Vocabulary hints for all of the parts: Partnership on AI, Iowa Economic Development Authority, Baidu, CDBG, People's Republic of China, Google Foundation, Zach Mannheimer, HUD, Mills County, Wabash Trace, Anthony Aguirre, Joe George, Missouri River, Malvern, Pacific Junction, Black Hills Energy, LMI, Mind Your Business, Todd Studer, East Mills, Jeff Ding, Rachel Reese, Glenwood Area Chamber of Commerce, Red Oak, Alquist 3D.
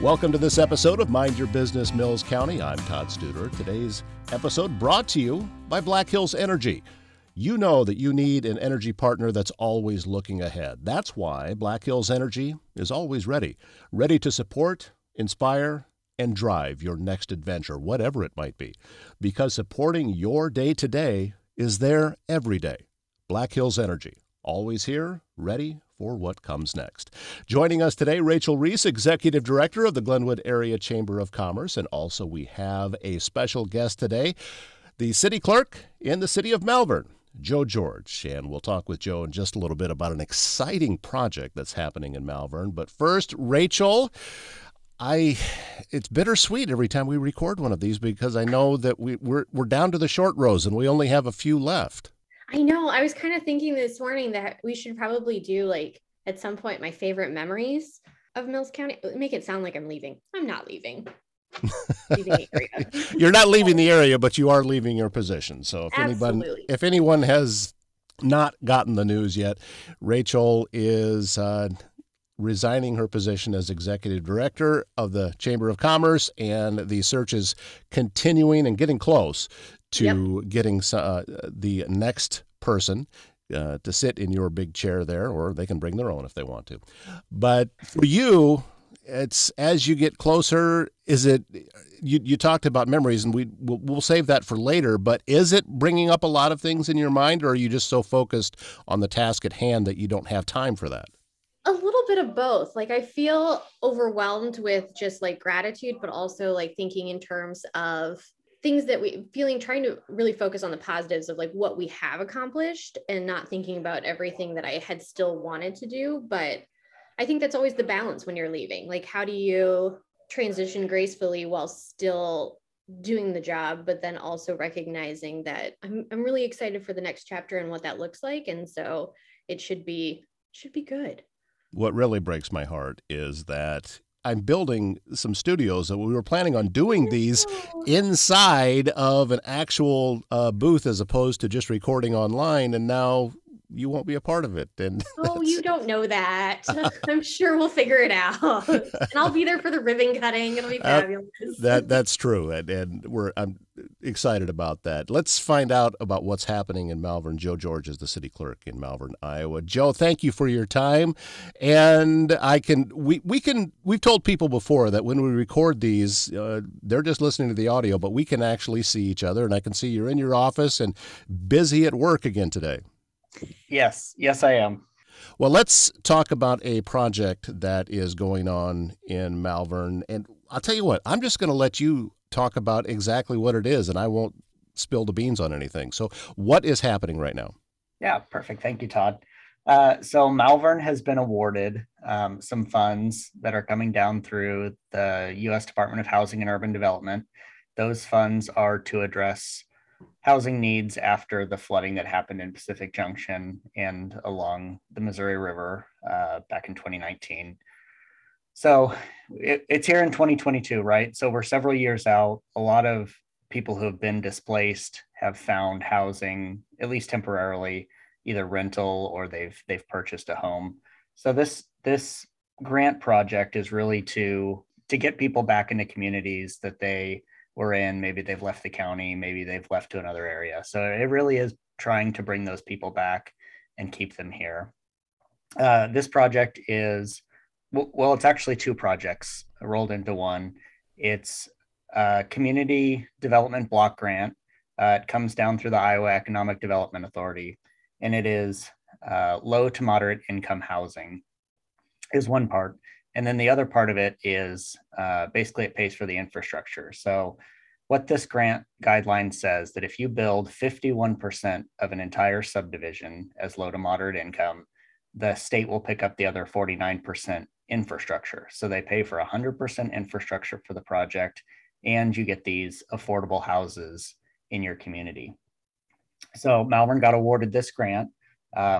Welcome to this episode of Mind Your Business, Mills County. I'm Todd Studer. Today's episode brought to you by Black Hills Energy. You know that you need an energy partner that's always looking ahead. That's why Black Hills Energy is always ready to support, inspire, and drive your next adventure, whatever it might be, because supporting your day-to-day is there every day. Black Hills Energy, always here, ready for what comes next. Joining us today, Rachel Reese, Executive Director of the Glenwood Area Chamber of Commerce, and also we have a special guest today, the City Clerk in the City of Malvern, Joe George. And we'll talk with Joe in just a little bit about an exciting project that's happening in Malvern. But first, Rachel, it's bittersweet every time we record one of these because I know that we're down to the short rows and we only have a few left. I know. I was kind of thinking this morning that we should probably do, like, at some point, my favorite memories of Mills County. Make it sound like I'm leaving. I'm not leaving. Leaving the area. You're not leaving the area, but you are leaving your position. So if anyone has not gotten the news yet, Rachel is resigning her position as Executive Director of the Chamber of Commerce, and the search is continuing and getting close to getting the next person to sit in your big chair there, or they can bring their own if they want to. But for you, it's as you get closer, is it, you talked about memories, and we'll save that for later, but is it bringing up a lot of things in your mind, or are you just so focused on the task at hand that you don't have time for that? A little bit of both. Like, I feel overwhelmed with just, like, gratitude, but also, like, thinking in terms of things that trying to really focus on the positives of, like, what we have accomplished and not thinking about everything that I had still wanted to do. But I think that's always the balance when you're leaving. Like, how do you transition gracefully while still doing the job, but then also recognizing that I'm really excited for the next chapter and what that looks like. And so it should be good. What really breaks my heart is that I'm building some studios that we were planning on doing these inside of an actual booth as opposed to just recording online, and now you won't be a part of it. And you don't know that. I'm sure we'll figure it out, and I'll be there for the ribbon cutting. It'll be fabulous. That's true, and I'm excited about that. Let's find out about what's happening in Malvern. Joe George is the city clerk in Malvern, Iowa. Joe, thank you for your time. And we've told people before that when we record these, they're just listening to the audio, but we can actually see each other, and I can see you're in your office and busy at work again today. Yes, I am. Well, let's talk about a project that is going on in Malvern. And I'll tell you what, I'm just going to let you talk about exactly what it is, and I won't spill the beans on anything. So what is happening right now? Yeah, perfect. Thank you, Todd. So Malvern has been awarded some funds that are coming down through the U.S. Department of Housing and Urban Development. Those funds are to address housing needs after the flooding that happened in Pacific Junction and along the Missouri River back in 2019. So it's here in 2022, right? So we're several years out. A lot of people who have been displaced have found housing, at least temporarily, either rental or they've purchased a home. So this grant project is really to get people back into communities that they were in. Maybe they've left the county, maybe they've left to another area. So it really is trying to bring those people back and keep them here. This project is, well, it's actually two projects rolled into one. It's a community development block grant. It comes down through the Iowa Economic Development Authority, and it is low to moderate income housing is one part. And then the other part of it is basically it pays for the infrastructure. So what this grant guideline says that if you build 51% of an entire subdivision as low to moderate income, the state will pick up the other 49% infrastructure. So they pay for 100% infrastructure for the project, and you get these affordable houses in your community. So Malvern got awarded this grant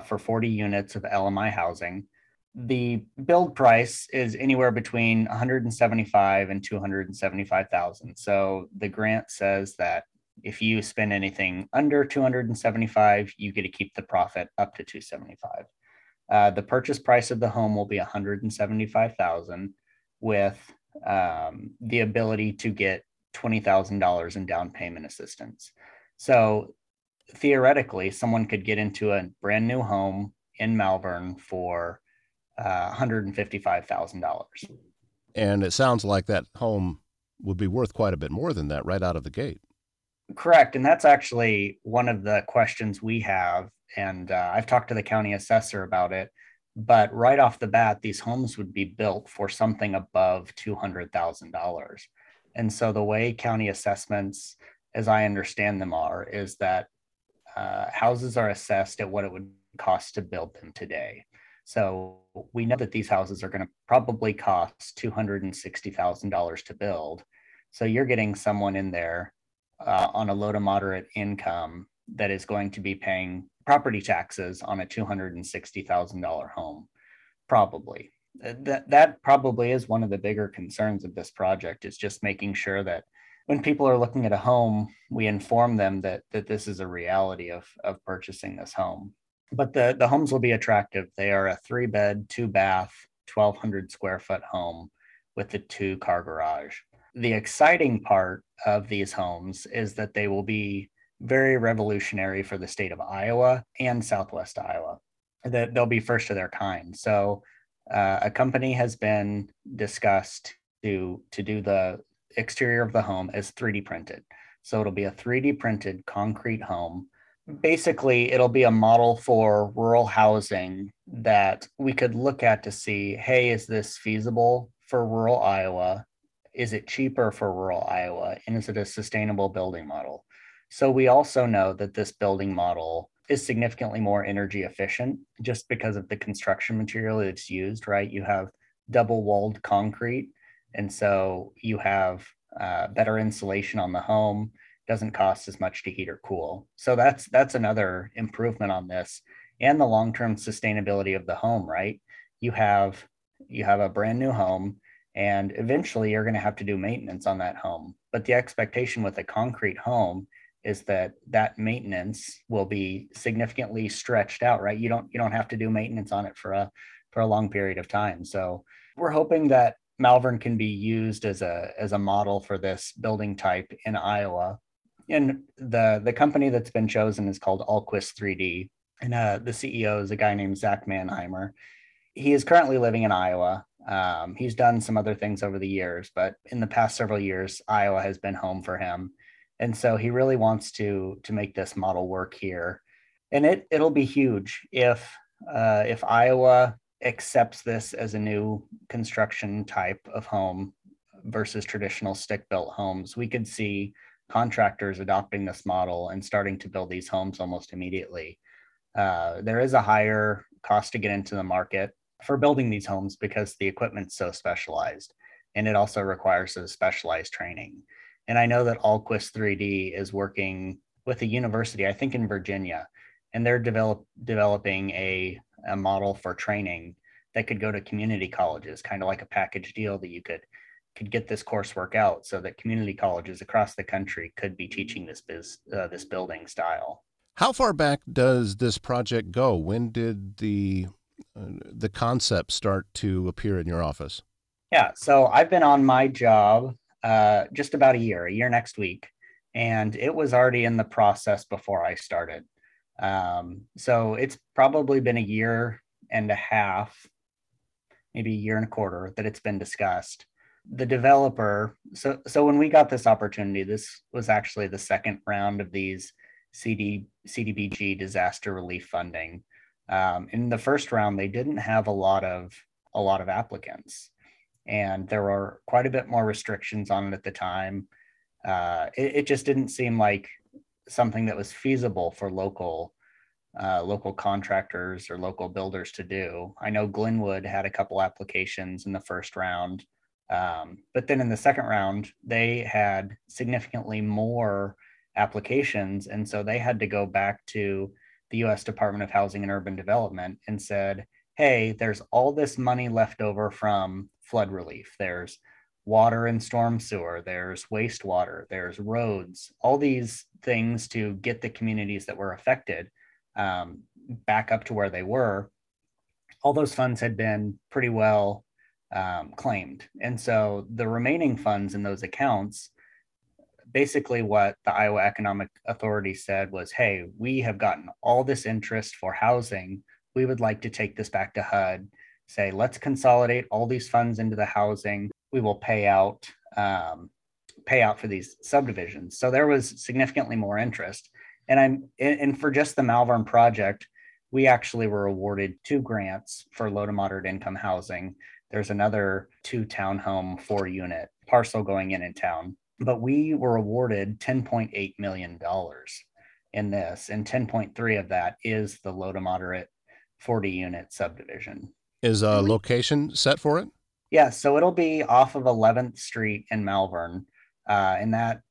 for 40 units of LMI housing. The build price is anywhere between $175,000 and $275,000. So the grant says that if you spend anything under $275,000, you get to keep the profit up to $275,000. The purchase price of the home will be $175,000 with the ability to get $20,000 in down payment assistance. So theoretically, someone could get into a brand new home in Malvern for $155,000. And it sounds like that home would be worth quite a bit more than that right out of the gate. Correct. And that's actually one of the questions we have. And I've talked to the county assessor about it. But right off the bat, these homes would be built for something above $200,000. And so the way county assessments, as I understand them, are, is that houses are assessed at what it would cost to build them today. So we know that these houses are going to probably cost $260,000 to build. So you're getting someone in there on a low to moderate income that is going to be paying property taxes on a $260,000 home, probably. That probably is one of the bigger concerns of this project, is just making sure that when people are looking at a home, we inform them that this is a reality of purchasing this home. But the homes will be attractive. They are a 3-bed, 2-bath, 1,200 square foot home with a 2-car garage. The exciting part of these homes is that they will be very revolutionary for the state of Iowa and Southwest Iowa. They'll be first of their kind. So a company has been discussed to do the exterior of the home as 3D printed. So it'll be a 3D printed concrete home. Basically, it'll be a model for rural housing that we could look at to see, hey, is this feasible for rural Iowa? Is it cheaper for rural Iowa? And is it a sustainable building model? So we also know that this building model is significantly more energy efficient just because of the construction material that's used, right? You have double-walled concrete, and so you have better insulation on the home. Doesn't cost as much to heat or cool. So that's another improvement on this, and the long-term sustainability of the home, right? You have a brand new home, and eventually you're going to have to do maintenance on that home. But the expectation with a concrete home is that maintenance will be significantly stretched out, right? You don't have to do maintenance on it for a long period of time. So we're hoping that Malvern can be used as a model for this building type in Iowa. And the company that's been chosen is called Alquist 3D. And the CEO is a guy named Zach Mannheimer. He is currently living in Iowa. He's done some other things over the years, but in the past several years, Iowa has been home for him. And so he really wants to make this model work here. And it'll be huge if Iowa accepts this as a new construction type of home versus traditional stick-built homes. We could see contractors adopting this model and starting to build these homes almost immediately. There is a higher cost to get into the market for building these homes because the equipment's so specialized, and it also requires a specialized training. And I know that Alquist 3D is working with a university, I think in Virginia, and they're developing a model for training that could go to community colleges, kind of like a package deal that you could get this coursework out so that community colleges across the country could be teaching this building style. How far back does this project go? When did the concept start to appear in your office? Yeah, so I've been on my job just about a year next week, and it was already in the process before I started. So it's probably been 1.5 years, maybe 1.25 years that it's been discussed. The developer, so when we got this opportunity, this was actually the second round of these CDBG disaster relief funding. In the first round, they didn't have a lot of applicants, and there were quite a bit more restrictions on it at the time. It just didn't seem like something that was feasible for local contractors or local builders to do. I know Glenwood had a couple applications in the first round, but then in the second round, they had significantly more applications. And so they had to go back to the U.S. Department of Housing and Urban Development and said, hey, there's all this money left over from flood relief. There's water and storm sewer, there's wastewater, there's roads, all these things to get the communities that were affected back up to where they were. All those funds had been pretty well claimed. And so the remaining funds in those accounts, basically what the Iowa Economic Authority said was, hey, we have gotten all this interest for housing. We would like to take this back to HUD, say, let's consolidate all these funds into the housing. We will pay out for these subdivisions. So there was significantly more interest. And for just the Malvern project, we actually were awarded 2 grants for low to moderate income housing. There's another 2 townhome, 4 unit parcel going in town. But we were awarded $10.8 million in this, and 10.3 of that is the low to moderate 40 unit subdivision. Is a location set for it? Yeah, so it'll be off of 11th Street in Malvern, and that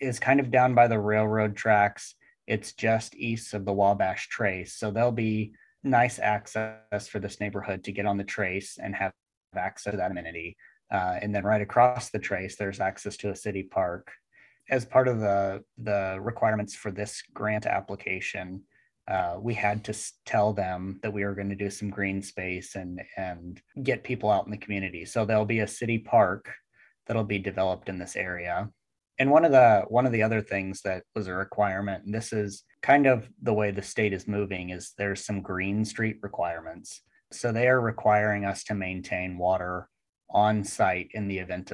is kind of down by the railroad tracks. It's just east of the Wabash Trace, so there'll be nice access for this neighborhood to get on the trace and have access to that amenity. And then right across the trace, there's access to a city park. As part of the requirements for this grant application, we had to tell them that we were going to do some green space and get people out in the community. So there'll be a city park that'll be developed in this area. And one of the other things that was a requirement, and this is kind of the way the state is moving, is there's some green street requirements. So they are requiring us to maintain water on site in the event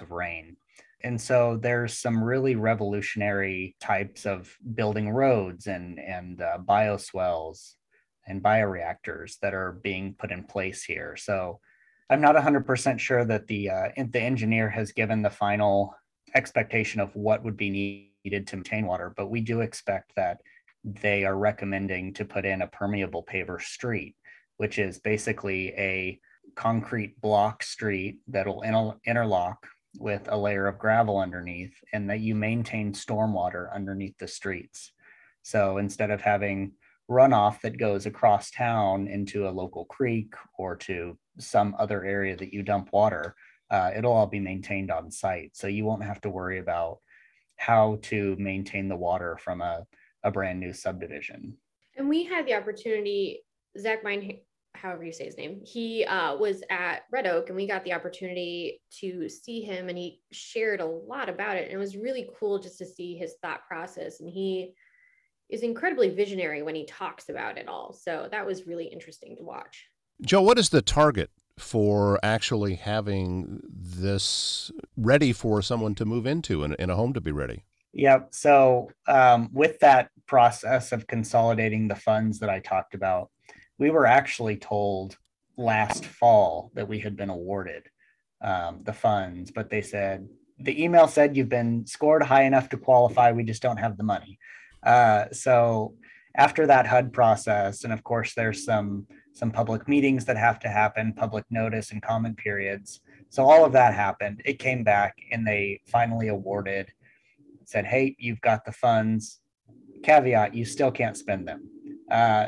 of rain. And so there's some really revolutionary types of building roads and bioswales and bioreactors that are being put in place here. So I'm not 100% sure that the engineer has given the final expectation of what would be needed to maintain water, but we do expect that they are recommending to put in a permeable paver street, which is basically a concrete block street that'll interlock with a layer of gravel underneath, and that you maintain stormwater underneath the streets. So instead of having runoff that goes across town into a local creek or to some other area that you dump water, it'll all be maintained on site. So you won't have to worry about how to maintain the water from a brand new subdivision. And we had the opportunity, Zach Mannheimer, however you say his name, he was at Red Oak, and we got the opportunity to see him, and he shared a lot about it. And it was really cool just to see his thought process. And he is incredibly visionary when he talks about it all. So that was really interesting to watch. Joe, what is the target for actually having this ready for someone to move into and a home to be ready? Yeah. So with that process of consolidating the funds that I talked about, we were actually told last fall that we had been awarded the funds, but they said, the email said, you've been scored high enough to qualify. We just don't have the money. So after that HUD process, and of course, there's some public meetings that have to happen, public notice and comment periods. So all of that happened. It came back and they finally awarded, said, hey, you've got the funds. Caveat, you still can't spend them.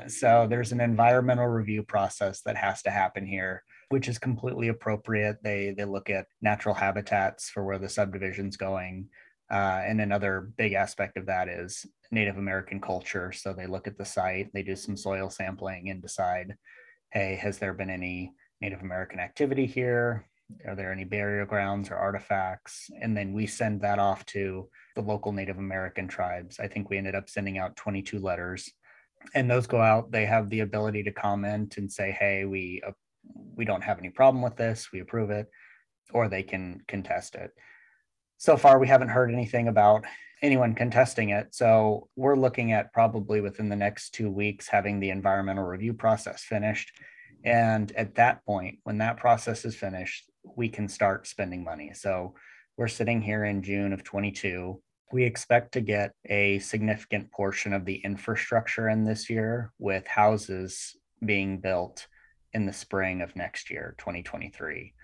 So there's an environmental review process that has to happen here, which is completely appropriate. They look at natural habitats for where the subdivision's going. And another big aspect of that is Native American culture. So they look at the site, they do some soil sampling and decide, hey, has there been any Native American activity here? Are there any burial grounds or artifacts? And then we send that off to the local Native American tribes. I think we ended up sending out 22 letters. And those go out, they have the ability to comment and say, hey, we don't have any problem with this, we approve it, or they can contest it. So far, we haven't heard anything about anyone contesting it. So we're looking at probably within the next 2 weeks having the environmental review process finished. And at that point, when that process is finished, we can start spending money. So we're sitting here in June of 22. We expect to get a significant portion of the infrastructure in this year, with houses being built in the spring of next year, 2023.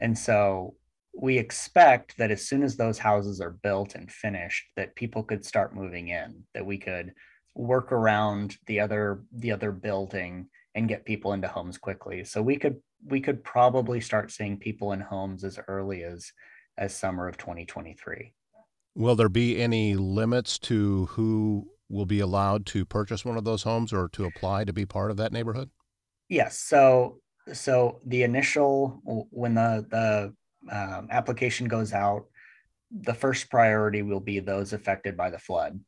And so we expect that as soon as those houses are built and finished, that people could start moving in, that we could work around the other building and get people into homes quickly. So we could probably start seeing people in homes as early as summer of 2023. Will there be any limits to who will be allowed to purchase one of those homes or to apply to be part of that neighborhood? Yes. So So the initial, when the application goes out, the first priority will be those affected by the flood.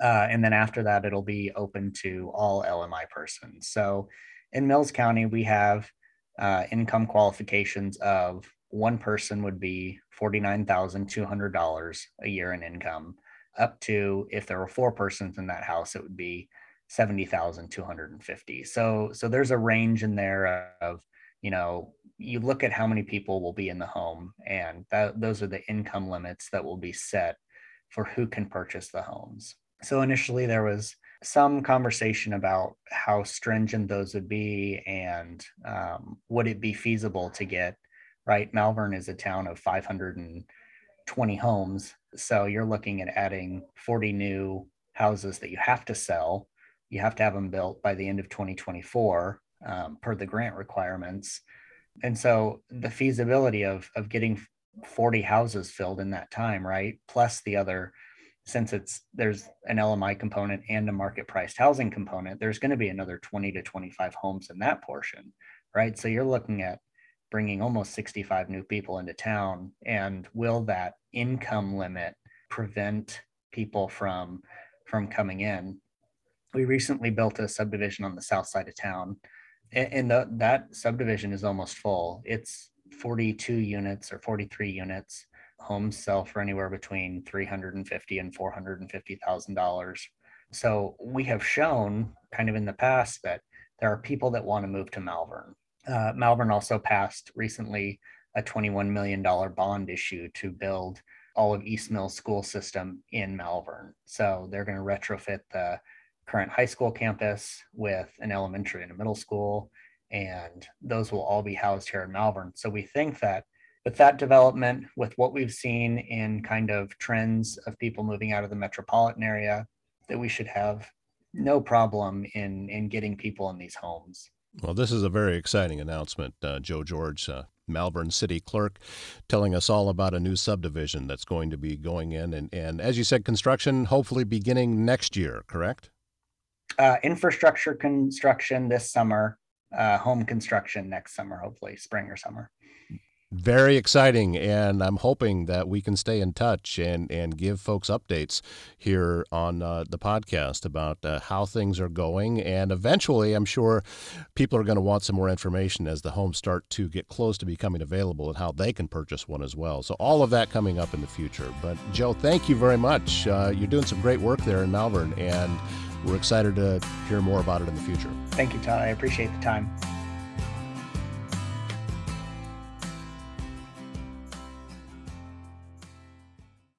And then after that, it'll be open to all LMI persons. So in Mills County, we have income qualifications of one person would be $49,200 a year in income, up to, if there were four persons in that house, it would be $70,250. So there's a range in there of, you know, you look at how many people will be in the home, and those are the income limits that will be set for who can purchase the homes. So initially there was some conversation about how stringent those would be, and would it be feasible to get, right? Malvern is a town of 520 homes. So you're looking at adding 40 new houses that you have to sell. You have to have them built by the end of 2024 per the grant requirements. And so the feasibility of getting 40 houses filled in that time, right? Plus the other, since there's an LMI component and a market priced housing component, there's going to be another 20 to 25 homes in that portion, right? So you're looking at bringing almost 65 new people into town. And will that income limit prevent people from coming in? We recently built a subdivision on the south side of town, and that subdivision is almost full. It's 42 units or 43 units. Homes sell for anywhere between $350,000 and $450,000. So we have shown kind of in the past that there are people that want to move to Malvern. Malvern also passed recently a $21 million bond issue to build all of East Mills' school system in Malvern. So they're going to retrofit the current high school campus with an elementary and a middle school, and those will all be housed here in Malvern. So we think that with that development, with what we've seen in kind of trends of people moving out of the metropolitan area, that we should have no problem in getting people in these homes. Well, this is a very exciting announcement, Joe George, Malvern City Clerk, telling us all about a new subdivision that's going to be going in. And as you said, construction hopefully beginning next year, correct? Infrastructure construction this summer, home construction next summer, hopefully spring or summer. Very exciting, and I'm hoping that we can stay in touch and give folks updates here on the podcast about how things are going. And eventually, I'm sure people are going to want some more information as the homes start to get close to becoming available and how they can purchase one as well. So all of that coming up in the future. But Joe, thank you very much. You're doing some great work there in Malvern, and we're excited to hear more about it in the future. Thank you, Todd. I appreciate the time.